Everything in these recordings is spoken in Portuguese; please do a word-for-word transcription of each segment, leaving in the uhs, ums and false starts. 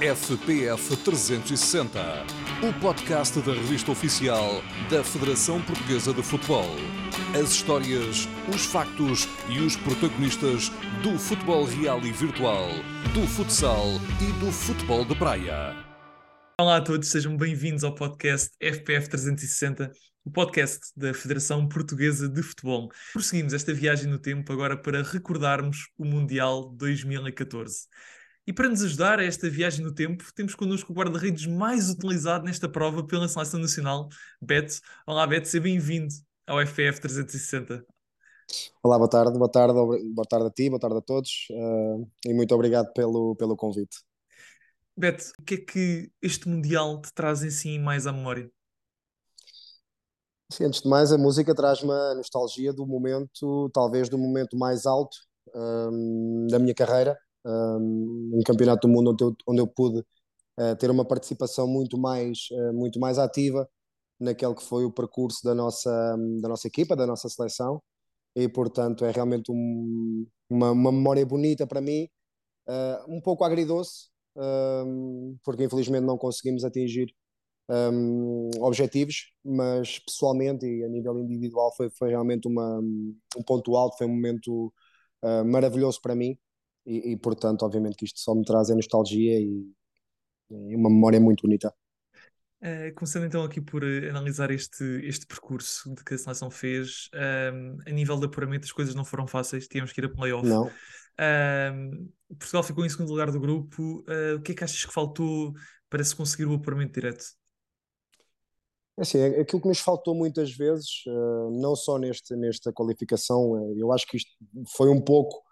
F P F trezentos e sessenta, o podcast da revista oficial da Federação Portuguesa de Futebol. As histórias, os factos e os protagonistas do futebol real e virtual, do futsal e do futebol de praia. Olá a todos, sejam bem-vindos ao podcast F P F trezentos e sessenta, o podcast da Federação Portuguesa de Futebol. Prosseguimos esta viagem no tempo agora para recordarmos o Mundial dois mil e catorze. E para nos ajudar a esta viagem no tempo, temos connosco o guarda-redes mais utilizado nesta prova pela Seleção Nacional, Beto. Olá Beto, seja bem-vindo ao F P F trezentos e sessenta. Olá, boa tarde, boa tarde, boa tarde a ti, boa tarde a todos uh, e muito obrigado pelo, pelo convite. Beto, o que é que este Mundial te traz em si mais à memória? Sim, antes de mais, a música traz-me a nostalgia do momento, talvez do momento mais alto um, da minha carreira. Um campeonato do mundo onde eu, onde eu pude uh, ter uma participação muito mais, uh, muito mais ativa naquele que foi o percurso da nossa, da nossa equipa, da nossa seleção, e portanto é realmente um, uma, uma memória bonita para mim, uh, um pouco agridoce, uh, porque infelizmente não conseguimos atingir um, objetivos, mas pessoalmente e a nível individual foi, foi realmente uma, um ponto alto, foi um momento uh, maravilhoso para mim. E, e, portanto, obviamente que isto só me traz a nostalgia e, e uma memória muito bonita. Uh, começando então aqui por uh, analisar este, este percurso de que a seleção fez, uh, a nível de apuramento as coisas não foram fáceis, tínhamos que ir a play-off. Não. Uh, Portugal ficou em segundo lugar do grupo. Uh, o que é que achas que faltou para se conseguir o apuramento direto? Assim, aquilo que nos faltou muitas vezes, uh, não só neste, nesta qualificação, uh, eu acho que isto foi um pouco...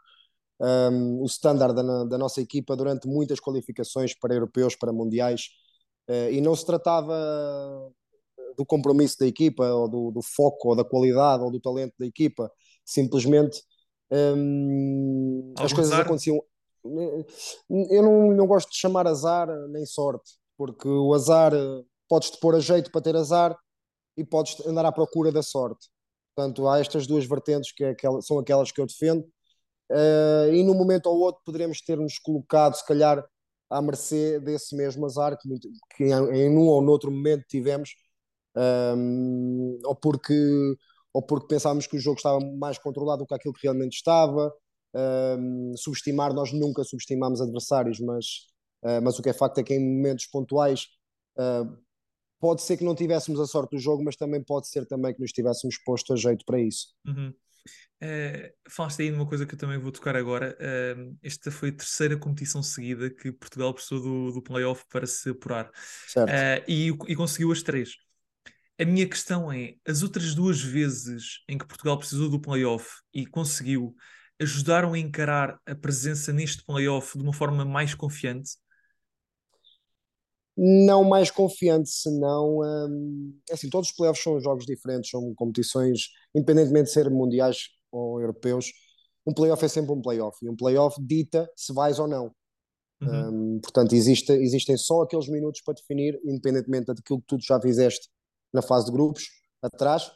Um, o standard da, da nossa equipa durante muitas qualificações para europeus, para mundiais, uh, e não se tratava do compromisso da equipa ou do, do foco ou da qualidade ou do talento da equipa, simplesmente um, as coisas azar. Aconteciam. Eu não, não gosto de chamar azar nem sorte, porque o azar podes-te pôr a jeito para ter azar e podes andar à procura da sorte. Portanto, há estas duas vertentes que é aquela, são aquelas que eu defendo. Uh, e num momento ou outro poderemos ter-nos colocado se calhar à mercê desse mesmo azar que, que em, em um ou noutro momento tivemos, um, ou, porque, ou porque pensávamos que o jogo estava mais controlado do que aquilo que realmente estava. Um, subestimar, nós nunca subestimámos adversários, mas, uh, mas o que é facto é que em momentos pontuais uh, pode ser que não tivéssemos a sorte do jogo, mas também pode ser também que nos tivéssemos posto a jeito para isso. Uhum. Uh, falaste aí de uma coisa que eu também vou tocar agora. Uh, esta foi a terceira competição seguida que Portugal precisou do, do play-off para se apurar, uh, e, e conseguiu as três. A minha questão é, as outras duas vezes em que Portugal precisou do play-off e conseguiu, ajudaram a encarar a presença neste play-off de uma forma mais confiante? Não mais confiante, senão... Hum, assim, todos os playoffs são jogos diferentes, são competições, independentemente de ser mundiais ou europeus, um playoff é sempre um playoff, e um playoff dita se vais ou não. Uhum. Hum, portanto, existe, existem só aqueles minutos para definir, independentemente daquilo que tu já fizeste na fase de grupos, atrás,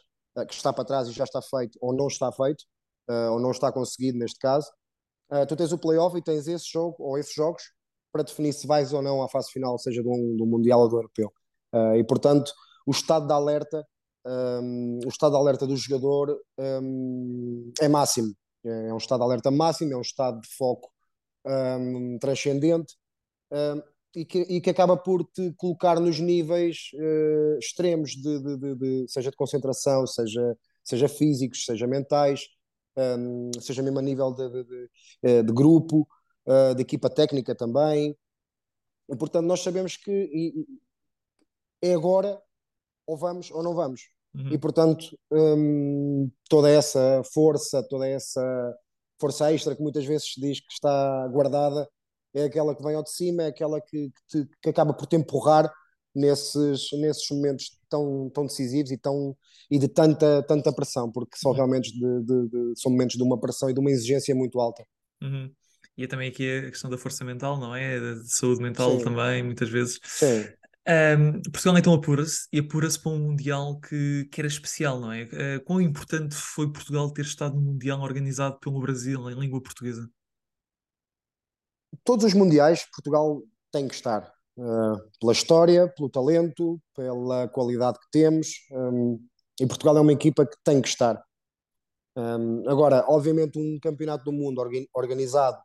que está para trás e já está feito, ou não está feito, ou não está conseguido neste caso. Tu tens o playoff e tens esse jogo, ou esses jogos, para definir se vais ou não à fase final, seja do, do Mundial ou do Europeu. Uh, e, portanto, o estado de alerta, um, o estado de alerta do jogador um, é máximo. É um estado de alerta máximo, é um estado de foco um, transcendente um, e, que, e que acaba por te colocar nos níveis uh, extremos, de, de, de, de, seja de concentração, seja, seja físicos, seja mentais, um, seja mesmo a nível de, de, de, de grupo, de equipa técnica também, e portanto nós sabemos que é agora ou vamos ou não vamos. Uhum. E portanto hum, toda essa força, toda essa força extra que muitas vezes se diz que está guardada é aquela que vem ao de cima, é aquela que, que, te, que acaba por te empurrar nesses, nesses momentos tão, tão decisivos e, tão, e de tanta, tanta pressão, porque são realmente de, de, de, são momentos de uma pressão e de uma exigência muito alta. Uhum. E é também aqui a questão da força mental, não é? Da saúde mental. Sim. Também, muitas vezes. Sim. Um, Portugal então apura-se, e apura-se para um Mundial que, que era especial, não é? Uh, quão importante foi Portugal ter estado no Mundial organizado pelo Brasil, em língua portuguesa? Todos os Mundiais, Portugal tem que estar, uh, pela história, pelo talento, pela qualidade que temos, um, e Portugal é uma equipa que tem que estar. Um, agora, obviamente, um campeonato do mundo organizado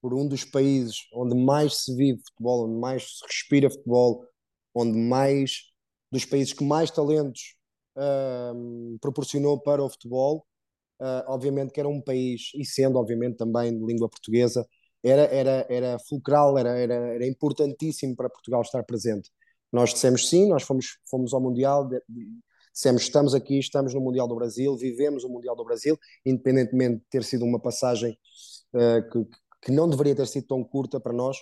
por um dos países onde mais se vive futebol, onde mais se respira futebol, onde mais, dos países que mais talentos uh, proporcionou para o futebol, uh, obviamente que era um país, e sendo obviamente também de língua portuguesa, era, era, era fulcral, era, era, era importantíssimo para Portugal estar presente. Nós dissemos sim, nós fomos, fomos ao Mundial, de, dissemos estamos aqui, estamos no Mundial do Brasil, vivemos o Mundial do Brasil, independentemente de ter sido uma passagem uh, que, que não deveria ter sido tão curta para nós,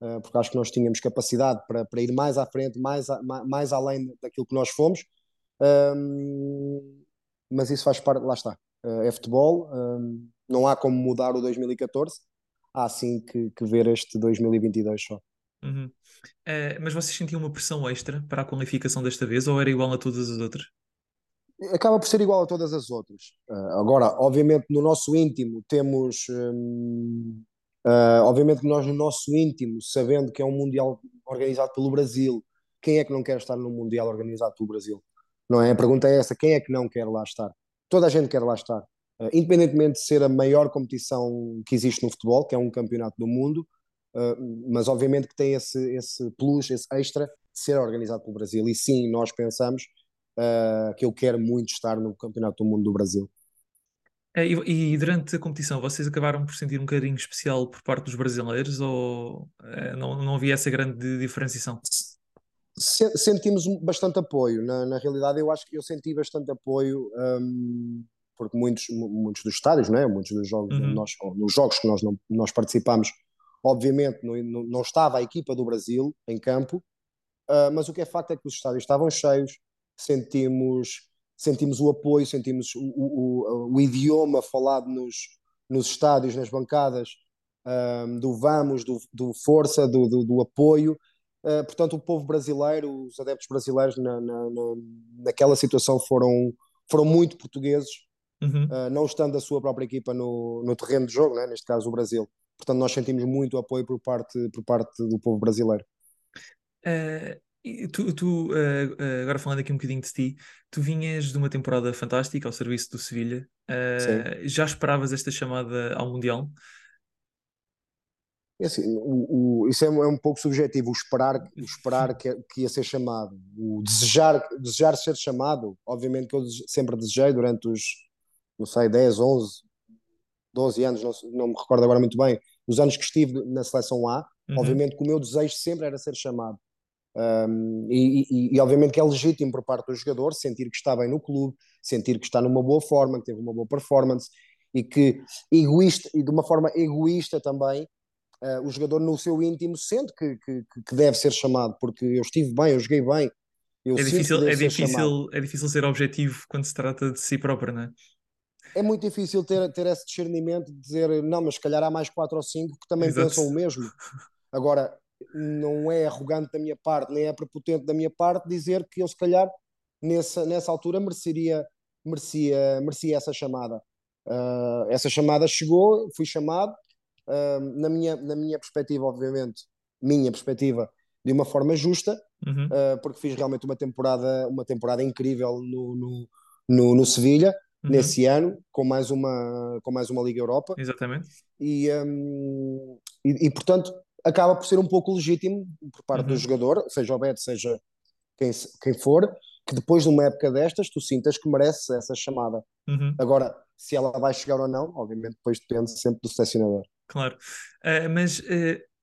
uh, porque acho que nós tínhamos capacidade para, para ir mais à frente, mais, a, mais, mais além daquilo que nós fomos, um, mas isso faz parte, lá está, uh, é futebol, um, não há como mudar o dois mil e catorze, há sim que, que ver este dois mil e vinte e dois só. Uhum. Uh, mas vocês sentiam uma pressão extra para a qualificação desta vez ou era igual a todas as outras? Acaba por ser igual a todas as outras. Uh, agora, obviamente no nosso íntimo temos um, uh, obviamente nós no nosso íntimo, sabendo que é um Mundial organizado pelo Brasil, quem é que não quer estar num Mundial organizado pelo Brasil? Não é? A pergunta é essa, quem é que não quer lá estar? Toda a gente quer lá estar, uh, independentemente de ser a maior competição que existe no futebol, que é um campeonato do mundo. Uh, mas obviamente que tem esse, esse plus, esse extra de ser organizado pelo Brasil, e sim, nós pensamos uh, que eu quero muito estar no Campeonato do Mundo do Brasil. E, e durante a competição vocês acabaram por sentir um carinho especial por parte dos brasileiros ou uh, não, não havia essa grande diferenciação? Se, sentimos bastante apoio, na, na realidade eu acho que eu senti bastante apoio, um, porque muitos, muitos dos estádios, não é? Muitos dos jogos, uhum. nós, nos jogos que nós, não, nós participámos, obviamente não, não estava a equipa do Brasil em campo, uh, mas o que é facto é que os estádios estavam cheios, sentimos, sentimos o apoio, sentimos o, o, o idioma falado nos, nos estádios, nas bancadas, um, do vamos, do, do força, do, do, do apoio, uh, portanto o povo brasileiro, os adeptos brasileiros na, na, na, naquela situação foram, foram muito portugueses, uhum. uh, não estando a sua própria equipa no, no terreno de jogo, né? Neste caso o Brasil. Portanto, nós sentimos muito apoio por parte, por parte do povo brasileiro. Uh, e tu, tu uh, agora falando aqui um bocadinho de ti, tu vinhas de uma temporada fantástica ao serviço do Sevilha. Uh, já esperavas esta chamada ao Mundial? É assim, o, o, isso é um, é um pouco subjetivo, o esperar, o esperar que, que ia ser chamado. O desejar, desejar ser chamado, obviamente que eu sempre desejei durante os, não sei, dez, onze, doze anos, não, não me recordo agora muito bem, os anos que estive na seleção A, uhum. obviamente que o meu desejo sempre era ser chamado. Um, e, e, e obviamente que é legítimo por parte do jogador sentir que está bem no clube, sentir que está numa boa forma, que teve uma boa performance, e que egoísta, e de uma forma egoísta também, uh, o jogador no seu íntimo sente que, que, que deve ser chamado, porque eu estive bem, eu joguei bem. Eu é, difícil, é, difícil, é difícil ser objetivo quando se trata de si próprio, não é? É muito difícil ter, ter esse discernimento de dizer, não, mas se calhar há mais quatro ou cinco que também Exato. Pensam o mesmo. Agora, não é arrogante da minha parte, nem é prepotente da minha parte dizer que eu se calhar nessa, nessa altura mereceria, merecia, merecia essa chamada. Uh, essa chamada chegou, fui chamado, uh, na, minha, na minha perspectiva, obviamente, minha perspectiva, de uma forma justa, uhum. uh, porque fiz realmente uma temporada, uma temporada incrível no, no, no, no Sevilha, Uhum. nesse ano, com mais uma com mais uma Liga Europa. Exatamente. E, um, e, e portanto acaba por ser um pouco legítimo por parte uhum. do jogador, seja o Beto, seja quem, quem for, que depois de uma época destas tu sintas que mereces essa chamada. Uhum. Agora, se ela vai chegar ou não, obviamente depois depende sempre do selecionador. Claro, uh, mas uh,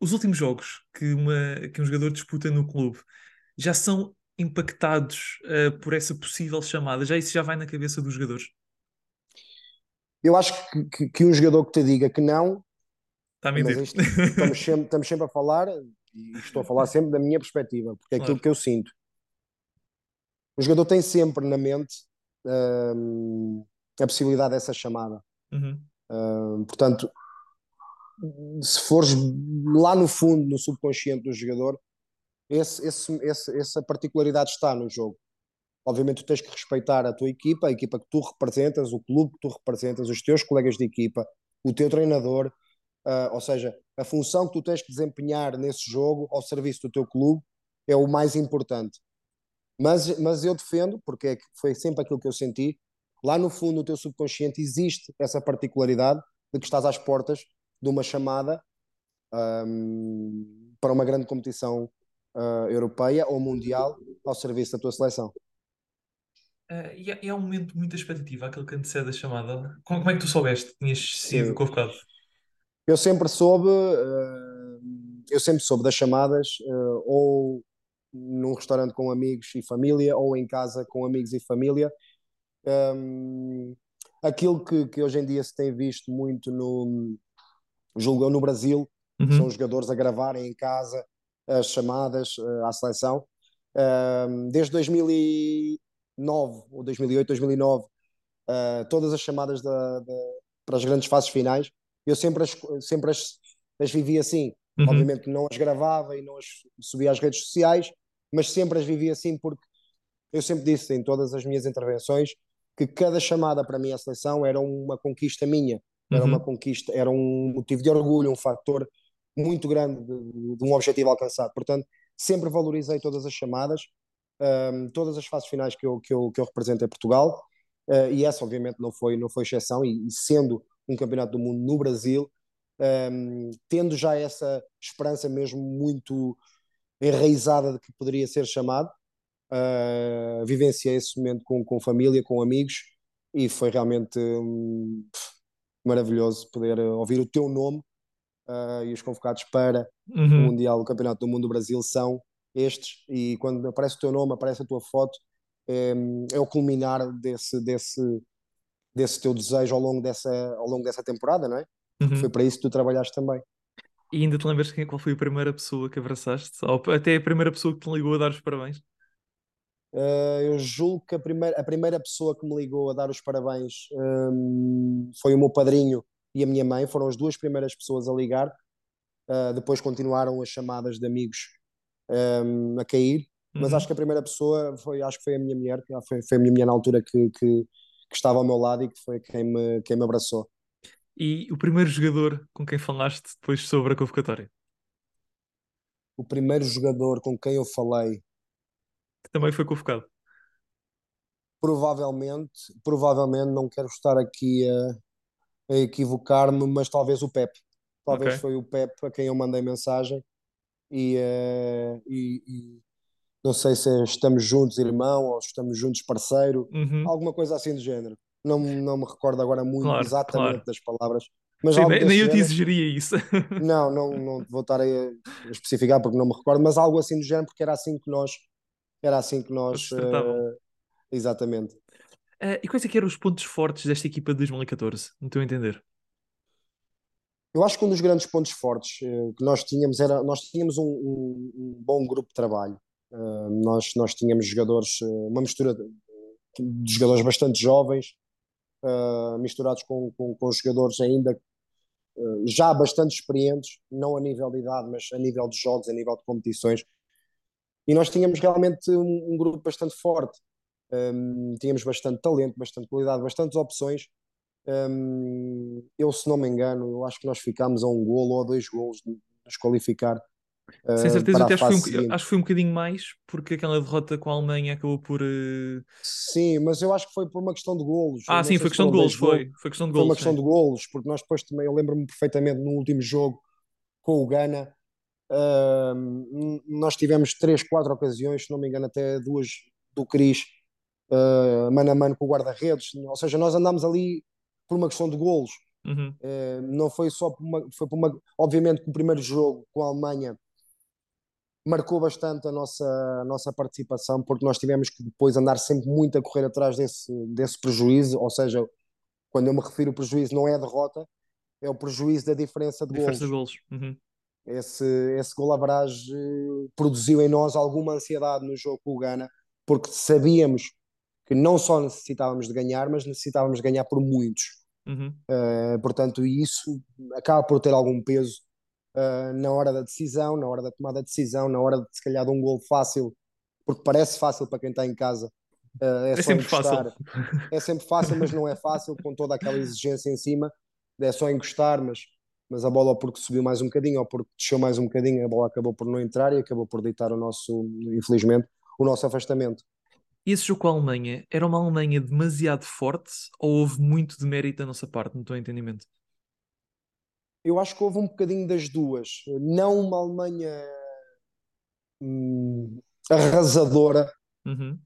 os últimos jogos que, uma, que um jogador disputa no clube já são impactados uh, por essa possível chamada, já isso já vai na cabeça dos jogadores? Eu acho que, que, que um jogador que te diga que não... Está a mentir. Estamos sempre, estamos sempre a falar, e estou a falar sempre da minha perspectiva, porque é aquilo claro. Que eu sinto. O jogador tem sempre na mente uh, a possibilidade dessa chamada. Uhum. Uh, portanto, se fores lá no fundo, no subconsciente do jogador, esse, esse, esse, essa particularidade está no jogo. Obviamente tu tens que respeitar a tua equipa, a equipa que tu representas, o clube que tu representas, os teus colegas de equipa, o teu treinador, uh, ou seja, a função que tu tens que desempenhar nesse jogo ao serviço do teu clube é o mais importante. Mas, mas eu defendo, porque é que foi sempre aquilo que eu senti, lá no fundo do teu subconsciente existe essa particularidade de que estás às portas de uma chamada um, para uma grande competição uh, europeia ou mundial ao serviço da tua seleção. Uh, e, é, e é um momento de muita expectativa, aquele que antecede a chamada. Como, como é que tu soubeste que tinhas sido convocado? Eu sempre soube, uh, eu sempre soube das chamadas, uh, ou num restaurante com amigos e família, ou em casa com amigos e família. Um, aquilo que, que hoje em dia se tem visto muito no, julgo, no Brasil, uhum. são os jogadores a gravarem em casa as chamadas uh, à seleção. Um, desde dois mil e nove ou dois mil e oito, dois mil e nove, uh, todas as chamadas da, da, para as grandes fases finais, eu sempre as, sempre as, as vivi assim. Uhum. Obviamente não as gravava e não as subia às redes sociais, mas sempre as vivi assim, porque eu sempre disse em todas as minhas intervenções que cada chamada para mim à seleção era uma conquista minha, era uhum. uma conquista, era um motivo de orgulho, um fator muito grande de, de um objetivo alcançado. Portanto, sempre valorizei todas as chamadas, um, todas as fases finais que eu, que eu, que eu represento em Portugal, uh, e essa obviamente não foi, não foi exceção, e, e sendo um campeonato do mundo no Brasil, um, tendo já essa esperança mesmo muito enraizada de que poderia ser chamado, Uh, vivenciei esse momento com, com família, com amigos, e foi realmente um, pff, maravilhoso poder ouvir o teu nome, uh, e os convocados para uhum. o Mundial, o Campeonato do Mundo do Brasil são estes, e quando aparece o teu nome, aparece a tua foto, é, é o culminar desse, desse, desse teu desejo ao longo dessa, ao longo dessa temporada, não é? Uhum. Foi para isso que tu trabalhaste também. E ainda te lembras quem, qual foi a primeira pessoa que abraçaste? Ou até a primeira pessoa que te ligou a dar os parabéns? Uh, eu julgo que a primeira, a primeira pessoa que me ligou a dar os parabéns um, foi o meu padrinho e a minha mãe, foram as duas primeiras pessoas a ligar, uh, depois continuaram as chamadas de amigos um, a cair, uhum. mas acho que a primeira pessoa foi, acho que foi a minha mulher, foi, foi a minha mulher na altura que, que, que estava ao meu lado e que foi quem me, quem me abraçou. E o primeiro jogador com quem falaste depois sobre a convocatória? O primeiro jogador com quem eu falei que também foi convocado. Provavelmente, provavelmente não quero estar aqui a, a equivocar-me, mas talvez o Pepe. Talvez okay. foi o Pepe a quem eu mandei mensagem. E, uh, e, e não sei se estamos juntos, irmão, ou estamos juntos, parceiro. Uhum. Alguma coisa assim do género. Não, não me recordo agora muito claro, exatamente claro. das palavras. Mas sim, nem eu te exigiria isso. Não, não, não vou estar a especificar porque não me recordo, mas algo assim do género, porque era assim que nós... Era assim que nós... Uh, exatamente. Uh, e quais é que eram os pontos fortes desta equipa de dois mil e catorze, no teu entender? Eu acho que um dos grandes pontos fortes uh, que nós tínhamos era... Nós tínhamos um, um, um bom grupo de trabalho. Uh, nós, nós tínhamos jogadores... Uh, uma mistura de, de jogadores bastante jovens, uh, misturados com, com, com jogadores ainda uh, já bastante experientes, não a nível de idade, mas a nível de jogos, a nível de competições. E nós tínhamos realmente um, um grupo bastante forte, um, tínhamos bastante talento, bastante qualidade, bastantes opções. Um, eu, se não me engano, eu acho que nós ficámos a um golo ou a dois golos de nos qualificar. Uh, Sem certeza, até acho, foi um, acho que foi um bocadinho mais, porque aquela derrota com a Alemanha acabou por... Uh... Sim, mas eu acho que foi por uma questão de golos. Ah, sim, foi questão de golos, foi. Foi questão de golos, foi uma questão sim. de golos, porque nós depois também, eu lembro-me perfeitamente, no último jogo com o Gana, Uh, nós tivemos três, quatro ocasiões, se não me engano até duas do Cris, uh, mano a mano com o guarda-redes, ou seja, nós andámos ali por uma questão de golos. Uhum. Uh, não foi só por uma, foi por uma, obviamente que o primeiro jogo com a Alemanha marcou bastante a nossa, a nossa participação, porque nós tivemos que depois andar sempre muito a correr atrás desse, desse prejuízo, ou seja, quando eu me refiro ao prejuízo não é a derrota, é o prejuízo da diferença de diferença golos, de golos. Uhum. Esse, esse gol-average produziu em nós alguma ansiedade no jogo com o Gana, porque sabíamos que não só necessitávamos de ganhar, mas necessitávamos de ganhar por muitos. Uhum. Uh, portanto, isso acaba por ter algum peso uh, na hora da decisão, na hora da tomada de decisão, na hora de, se calhar, de um gol fácil, porque parece fácil para quem está em casa. Uh, é, é sempre encostar. Fácil. É sempre fácil, mas não é fácil, com toda aquela exigência em cima. É só encostar, mas mas a bola, ou porque subiu mais um bocadinho, ou porque desceu mais um bocadinho, a bola acabou por não entrar e acabou por deitar o nosso, infelizmente, o nosso afastamento. E esse jogo com a Alemanha, era uma Alemanha demasiado forte ou houve muito de mérito da nossa parte, no teu entendimento? Eu acho que houve um bocadinho das duas. Não uma Alemanha hum, arrasadora, uhum.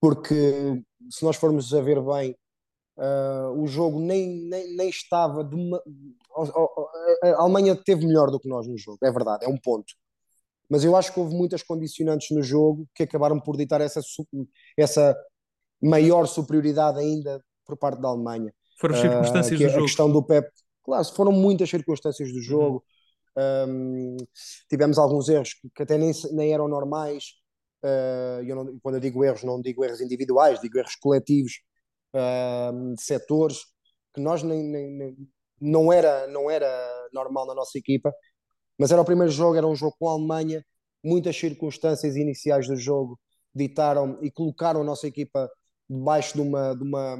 porque se nós formos a ver bem, uh, o jogo nem, nem, nem estava... De uma... A Alemanha teve melhor do que nós no jogo, é verdade, é um ponto. Mas eu acho que houve muitas condicionantes no jogo que acabaram por ditar essa, essa maior superioridade ainda por parte da Alemanha. Foram uh, circunstâncias que do a jogo. A questão do Pepe, claro, foram muitas circunstâncias do jogo. Uhum. Um, tivemos alguns erros que, que até nem, nem eram normais. Uh, eu não, quando eu digo erros, não digo erros individuais, digo erros coletivos, uh, de setores, que nós nem, nem, nem, não, era, não era normal na nossa equipa. Mas era o primeiro jogo, era um jogo com a Alemanha, muitas circunstâncias iniciais do jogo ditaram e colocaram a nossa equipa debaixo de uma, de uma,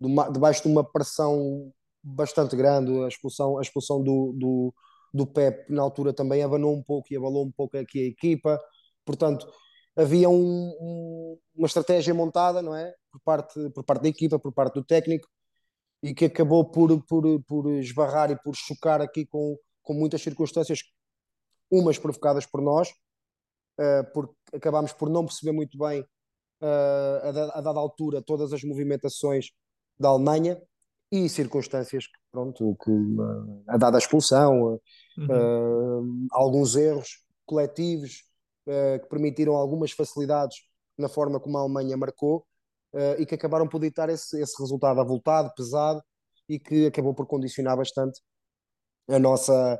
de uma, debaixo de uma pressão bastante grande. A expulsão, a expulsão do, do, do Pepe na altura também abanou um pouco e abalou um pouco aqui a equipa, portanto havia um, um, uma estratégia montada, não é? Por parte, por parte da equipa, por parte do técnico, e que acabou por, por, por esbarrar e por chocar aqui com com muitas circunstâncias, umas provocadas por nós, uh, porque acabámos por não perceber muito bem, uh, a, da, a dada altura, todas as movimentações da Alemanha, e circunstâncias que, pronto, que, uh, a dada expulsão, uh, uhum. uh, alguns erros coletivos, uh, que permitiram algumas facilidades na forma como a Alemanha marcou, uh, e que acabaram por ditar esse, esse resultado avultado, pesado, e que acabou por condicionar bastante a nossa,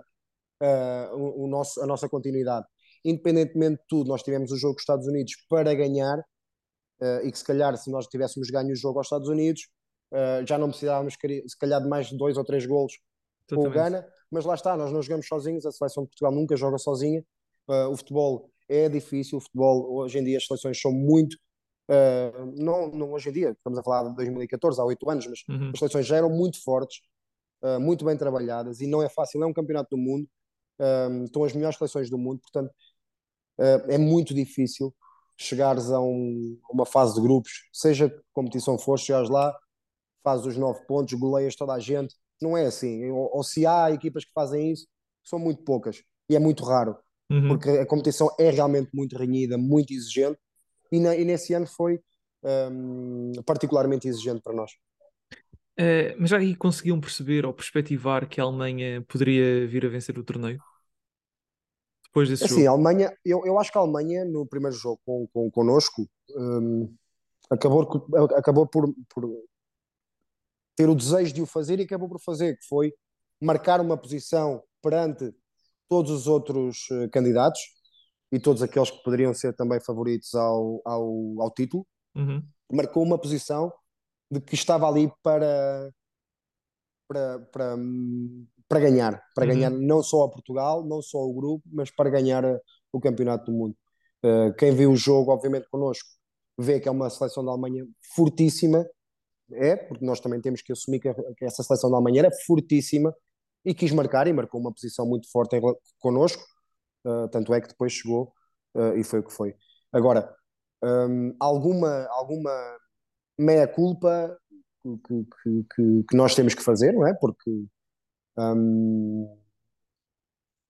uh, o, o nosso, a nossa continuidade. Independentemente de tudo, nós tivemos o jogo com os Estados Unidos para ganhar, uh, e que se calhar se nós tivéssemos ganho o jogo aos Estados Unidos, uh, já não precisávamos se calhar de mais de dois ou três golos com o Gana, mas lá está, nós não jogamos sozinhos, a seleção de Portugal nunca joga sozinha, uh, o futebol é difícil, o futebol hoje em dia as seleções são muito, uh, não, não hoje em dia, estamos a falar de dois mil e catorze, há oito anos, mas uhum. as seleções já eram muito fortes, Uh, muito bem trabalhadas, e não é fácil, é um campeonato do mundo, uh, estão as melhores seleções do mundo, portanto uh, é muito difícil chegares a um, uma fase de grupos, seja que competição for, chegares lá, fazes os nove pontos, goleias toda a gente, não é assim, ou, ou se há equipas que fazem isso, são muito poucas, e é muito raro, uhum. porque a competição é realmente muito renhida, muito exigente, e, na, e nesse ano foi um, particularmente exigente para nós. Uh, mas já aí conseguiam perceber ou perspectivar que a Alemanha poderia vir a vencer o torneio? Depois desse assim, jogo? Sim, a Alemanha, eu, eu acho que a Alemanha no primeiro jogo com, com, connosco um, acabou, acabou por, por ter o desejo de o fazer e acabou por fazer, que foi marcar uma posição perante todos os outros candidatos e todos aqueles que poderiam ser também favoritos ao, ao, ao título. Uhum. Marcou uma posição de que estava ali para para, para, para ganhar, para uhum. ganhar não só a Portugal, não só o grupo, mas para ganhar o campeonato do mundo. Uh, quem vê o jogo, obviamente, connosco, vê que é uma seleção da Alemanha fortíssima, é, porque nós também temos que assumir que, que essa seleção da Alemanha era fortíssima e quis marcar, e marcou uma posição muito forte em, connosco, uh, tanto é que depois chegou uh, e foi o que foi. Agora, um, alguma alguma meia-culpa que, que, que, que nós temos que fazer, não é? Porque hum,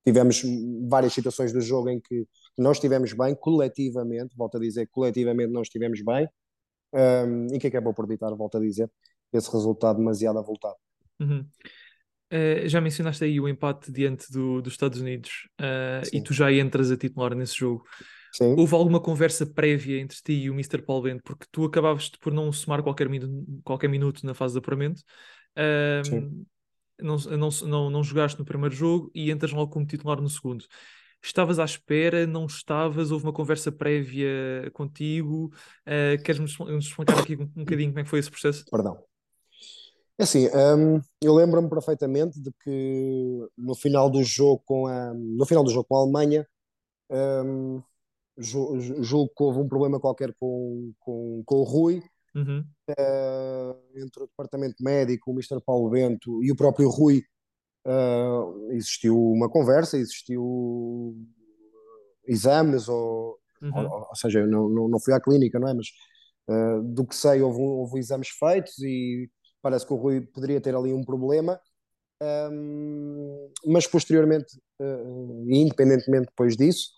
tivemos várias situações do jogo em que não estivemos bem coletivamente, volto a dizer, coletivamente não estivemos bem, hum, e que acabou por ditar, volto a dizer, esse resultado demasiado avultado. Uhum. Uh, já mencionaste aí o empate diante do, dos Estados Unidos, uh, e tu já entras a titular nesse jogo. Sim. Houve alguma conversa prévia entre ti e o mister Paulo Bento, porque tu acabavas por não somar qualquer, minu- qualquer minuto na fase de apuramento, um, não, não, não, não jogaste no primeiro jogo e entras logo como titular no segundo. Estavas à espera, não estavas, houve uma conversa prévia contigo, uh, queres-nos explicar aqui um, um bocadinho como é que foi esse processo? Perdão. Assim, um, eu lembro-me perfeitamente de que no final do jogo com a, no final do jogo com a Alemanha, um, julgo que houve um problema qualquer com, com, com o Rui, uhum. uh, entre o departamento médico, o mister Paulo Bento e o próprio Rui, uh, existiu uma conversa, existiu exames, ou, uhum. ou, ou seja, eu não, não, não fui à clínica, não é? Mas uh, do que sei, houve, houve exames feitos e parece que o Rui poderia ter ali um problema, um, mas posteriormente, uh, independentemente depois disso,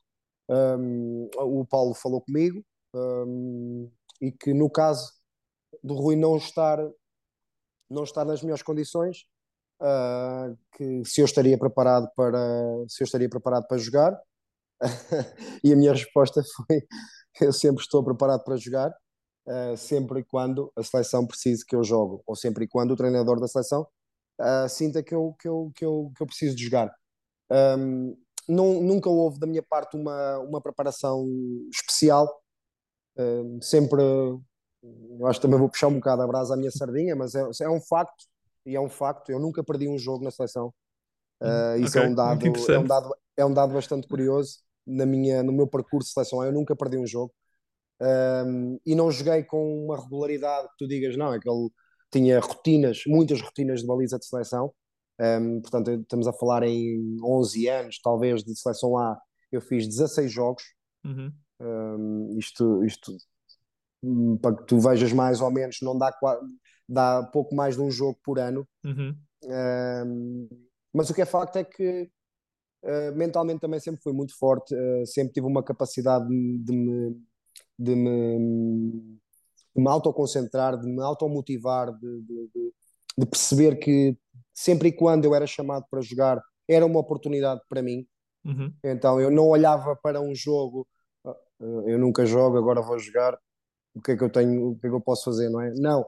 um, o Paulo falou comigo, um, e que no caso do Rui não estar, não estar nas melhores condições, uh, que se eu estaria preparado para, se eu estaria preparado para jogar, e a minha resposta foi: eu sempre estou preparado para jogar, uh, sempre e quando a seleção precise que eu jogo, ou sempre e quando o treinador da seleção uh, sinta que eu, que, eu, que, eu, que eu preciso de jogar. Um, não, nunca houve da minha parte uma, uma preparação especial, um, sempre... Eu acho que também vou puxar um bocado a brasa à minha sardinha, mas é, é um facto, e é um facto, eu nunca perdi um jogo na seleção. Uh, isso okay, é, um dado, é, um dado, é um dado bastante curioso na minha, no meu percurso de seleção. Eu nunca perdi um jogo, um, e não joguei com uma regularidade que tu digas, não, é que ele tinha rotinas, muitas rotinas de baliza de seleção, um, portanto estamos a falar em onze anos talvez de seleção A, eu fiz dezasseis jogos, uhum. um, isto... isto para que tu vejas mais ou menos, não dá, dá pouco mais de um jogo por ano, uhum. um, mas o que é facto é que uh, mentalmente também sempre fui muito forte, uh, sempre tive uma capacidade de me, de me, de me autoconcentrar, de me automotivar, de, de, de, de perceber que sempre e quando eu era chamado para jogar era uma oportunidade para mim, uhum. Então eu não olhava para um jogo, uh, eu nunca jogo, agora vou jogar, o que é que eu tenho, o que é que eu posso fazer, não é? Não,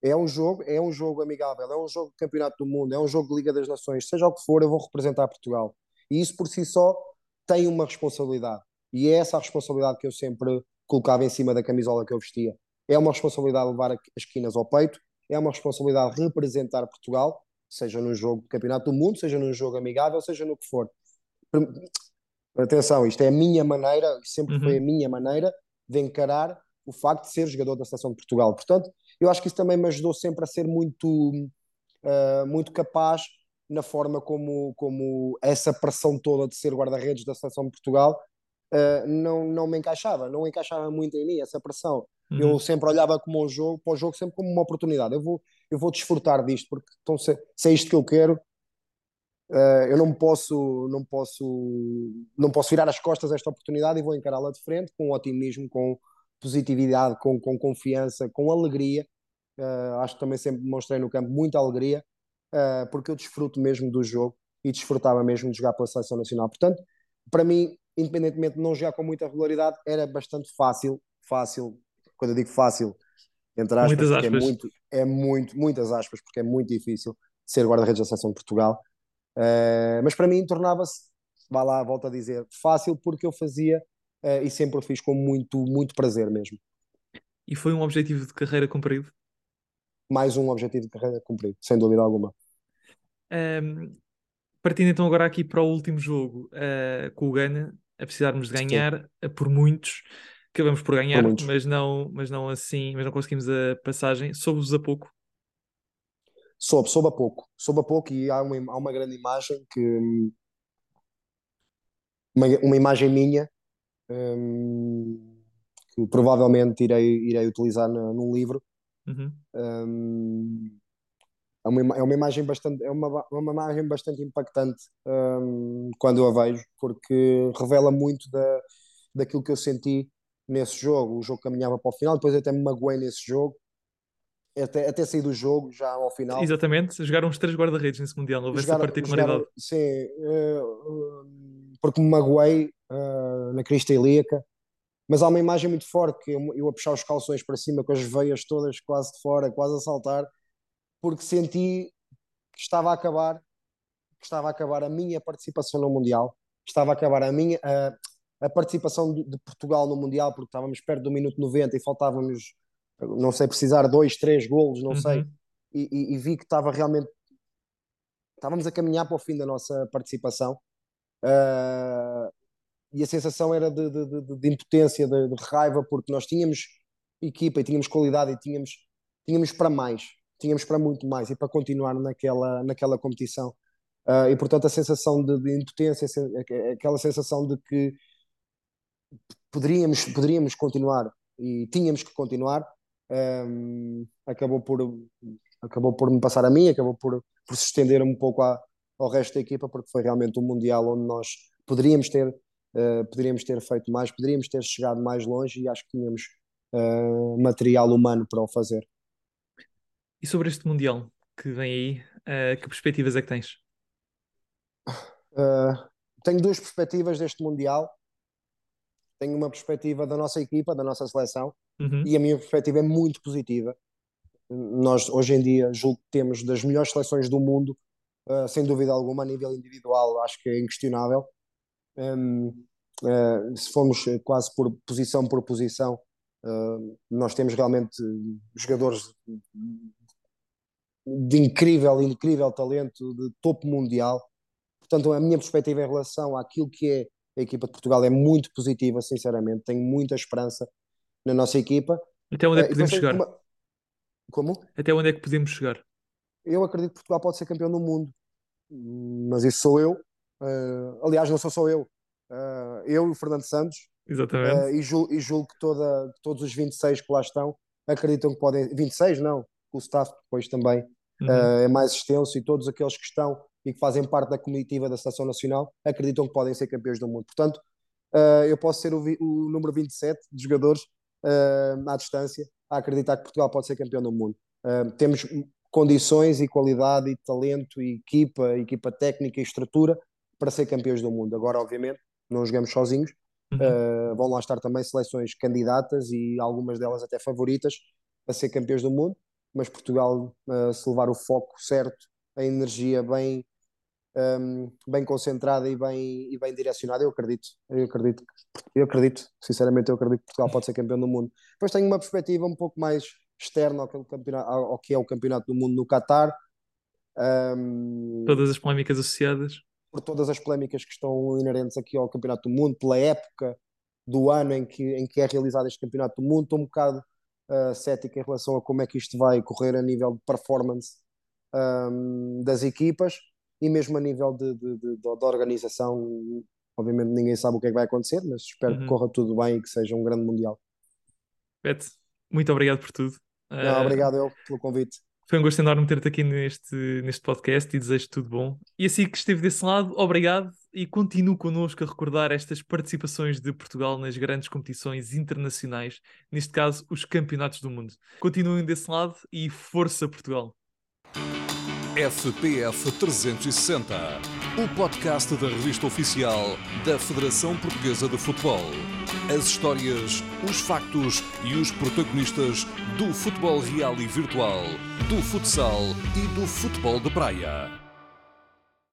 é um jogo, é um jogo amigável, é um jogo de campeonato do mundo, é um jogo de Liga das Nações, seja o que for, eu vou representar Portugal, e isso por si só tem uma responsabilidade, e é essa a responsabilidade que eu sempre colocava em cima da camisola que eu vestia. É uma responsabilidade levar as quinas ao peito, é uma responsabilidade representar Portugal, seja num jogo de campeonato do mundo, seja num jogo amigável, seja no que for. Atenção, isto é a minha maneira, sempre uhum. foi a minha maneira de encarar o facto de ser jogador da seleção de Portugal. Portanto, eu acho que isso também me ajudou sempre a ser muito, uh, muito capaz na forma como, como essa pressão toda de ser guarda-redes da seleção de Portugal uh, não, não me encaixava, não encaixava muito em mim essa pressão. Uhum. Eu sempre olhava como um jogo, para o jogo sempre como uma oportunidade. Eu vou, eu vou desfrutar disto, porque então, se, se é isto que eu quero, uh, eu não posso, não, posso, não posso virar as costas a esta oportunidade e vou encará-la de frente com otimismo, com positividade, com, com confiança, com alegria. Uh, acho que também sempre demonstrei no campo muita alegria, uh, porque eu desfruto mesmo do jogo e desfrutava mesmo de jogar pela seleção nacional. Portanto, para mim, independentemente de não jogar com muita regularidade, era bastante fácil, fácil, quando eu digo fácil, entre aspas, muitas aspas. É, muito, é muito, muitas aspas, porque é muito difícil ser guarda-redes da seleção de Portugal. Uh, mas para mim tornava-se, vá lá, volto a dizer, fácil, porque eu fazia Uh, e sempre o fiz com muito, muito prazer mesmo. E foi um objetivo de carreira cumprido? Mais um objetivo de carreira cumprido, sem dúvida alguma. Um, partindo então agora aqui para o último jogo, uh, com o Gana, a precisarmos de ganhar, sim, por muitos, acabamos por ganhar, por mas, não, mas não assim, mas não conseguimos a passagem. Soube-vos a pouco? Soube, soube a pouco. Soube a pouco e há uma, há uma grande imagem que... Uma, uma imagem minha, Um, que provavelmente irei, irei utilizar na, num livro. Uhum. Um, é, uma, é uma imagem bastante, é uma, uma imagem bastante impactante, um, quando eu a vejo, porque revela muito da, daquilo que eu senti nesse jogo. O jogo caminhava para o final, depois eu até me magoei nesse jogo, até, até saí do jogo já ao final. Exatamente, jogaram os três guarda-redes nesse Mundial, houve essa particularidade. Jogaram, sim, uh, uh, porque me magoei Uh, na crista ilíaca, mas há uma imagem muito forte, que eu, eu a puxar os calções para cima, com as veias todas quase de fora, quase a saltar, porque senti que estava a acabar que estava a acabar a minha participação no Mundial, estava a acabar a minha a, a participação de, de Portugal no Mundial, porque estávamos perto do minuto noventa e faltávamos, não sei precisar, dois, três golos, não uhum. sei, e, e, e vi que estava realmente estávamos a caminhar para o fim da nossa participação, uh, e a sensação era de, de, de, de impotência, de, de raiva, porque nós tínhamos equipa e tínhamos qualidade e tínhamos, tínhamos para mais, tínhamos para muito mais e para continuar naquela, naquela competição. uh, e portanto a sensação de, de impotência, aquela sensação de que poderíamos, poderíamos continuar e tínhamos que continuar, um, acabou por acabou por me passar a mim, acabou por, por se estender um pouco à, ao resto da equipa, porque foi realmente um Mundial onde nós poderíamos ter uh, poderíamos ter feito mais, poderíamos ter chegado mais longe, e acho que tínhamos uh, material humano para o fazer. E sobre este Mundial que vem aí, uh, que perspectivas é que tens? Uh, tenho duas perspectivas deste Mundial. Tenho uma perspectiva da nossa equipa, da nossa seleção, uhum. e a minha perspectiva é muito positiva. Nós, hoje em dia, julgo que temos das melhores seleções do mundo, uh, sem dúvida alguma. A nível individual, acho que é inquestionável. Um, uh, se formos quase por posição por posição, uh, nós temos realmente jogadores de incrível, incrível talento, de topo mundial. Portanto, a minha perspectiva em relação àquilo que é a equipa de Portugal é muito positiva, sinceramente. Tenho muita esperança na nossa equipa. Até onde é que podemos chegar? Uma... Como? Até onde é que podemos chegar? Eu acredito que Portugal pode ser campeão do mundo, mas isso sou eu. Uh, aliás, não sou só eu. Uh, eu e o Fernando Santos. Exatamente. Uh, e, julgo, e julgo que toda, todos os vinte e seis que lá estão acreditam que podem... vinte e seis não, o staff depois também uhum. uh, é mais extenso, e todos aqueles que estão e que fazem parte da comitiva da Seleção Nacional acreditam que podem ser campeões do mundo. Portanto, uh, eu posso ser o, vi- o número vinte e sete de jogadores uh, à distância a acreditar que Portugal pode ser campeão do mundo. Uh, temos condições e qualidade e talento e equipa, equipa técnica e estrutura para ser campeões do mundo. Agora, obviamente, não jogamos sozinhos. Uhum. Uh, vão lá estar também seleções candidatas e algumas delas até favoritas a ser campeões do mundo, mas Portugal, uh, se levar o foco certo, a energia bem Um, bem concentrada e bem, e bem direcionada, eu acredito, eu acredito, eu acredito, sinceramente eu acredito que Portugal pode ser campeão do mundo. Depois tenho uma perspectiva um pouco mais externa ao, ao, ao que é o campeonato do mundo no Qatar. Um, todas as polémicas associadas? Por todas as polémicas que estão inerentes aqui ao campeonato do mundo, pela época do ano em que, em que é realizado este campeonato do mundo. Estou um bocado uh, cético em relação a como é que isto vai correr a nível de performance um, das equipas. E mesmo a nível de, de, de, de organização, obviamente ninguém sabe o que é que vai acontecer, mas espero uhum. que corra tudo bem e que seja um grande Mundial. Beto, muito obrigado por tudo. Não, uh, obrigado eu pelo convite. Foi um gosto enorme ter-te aqui neste, neste podcast e desejo-te tudo bom. E assim que esteve desse lado, obrigado, e continuo connosco a recordar estas participações de Portugal nas grandes competições internacionais, neste caso os campeonatos do mundo. Continuem desse lado e força Portugal! F P F trezentos e sessenta, o podcast da revista oficial da Federação Portuguesa de Futebol. As histórias, os factos e os protagonistas do futebol real e virtual, do futsal e do futebol de praia.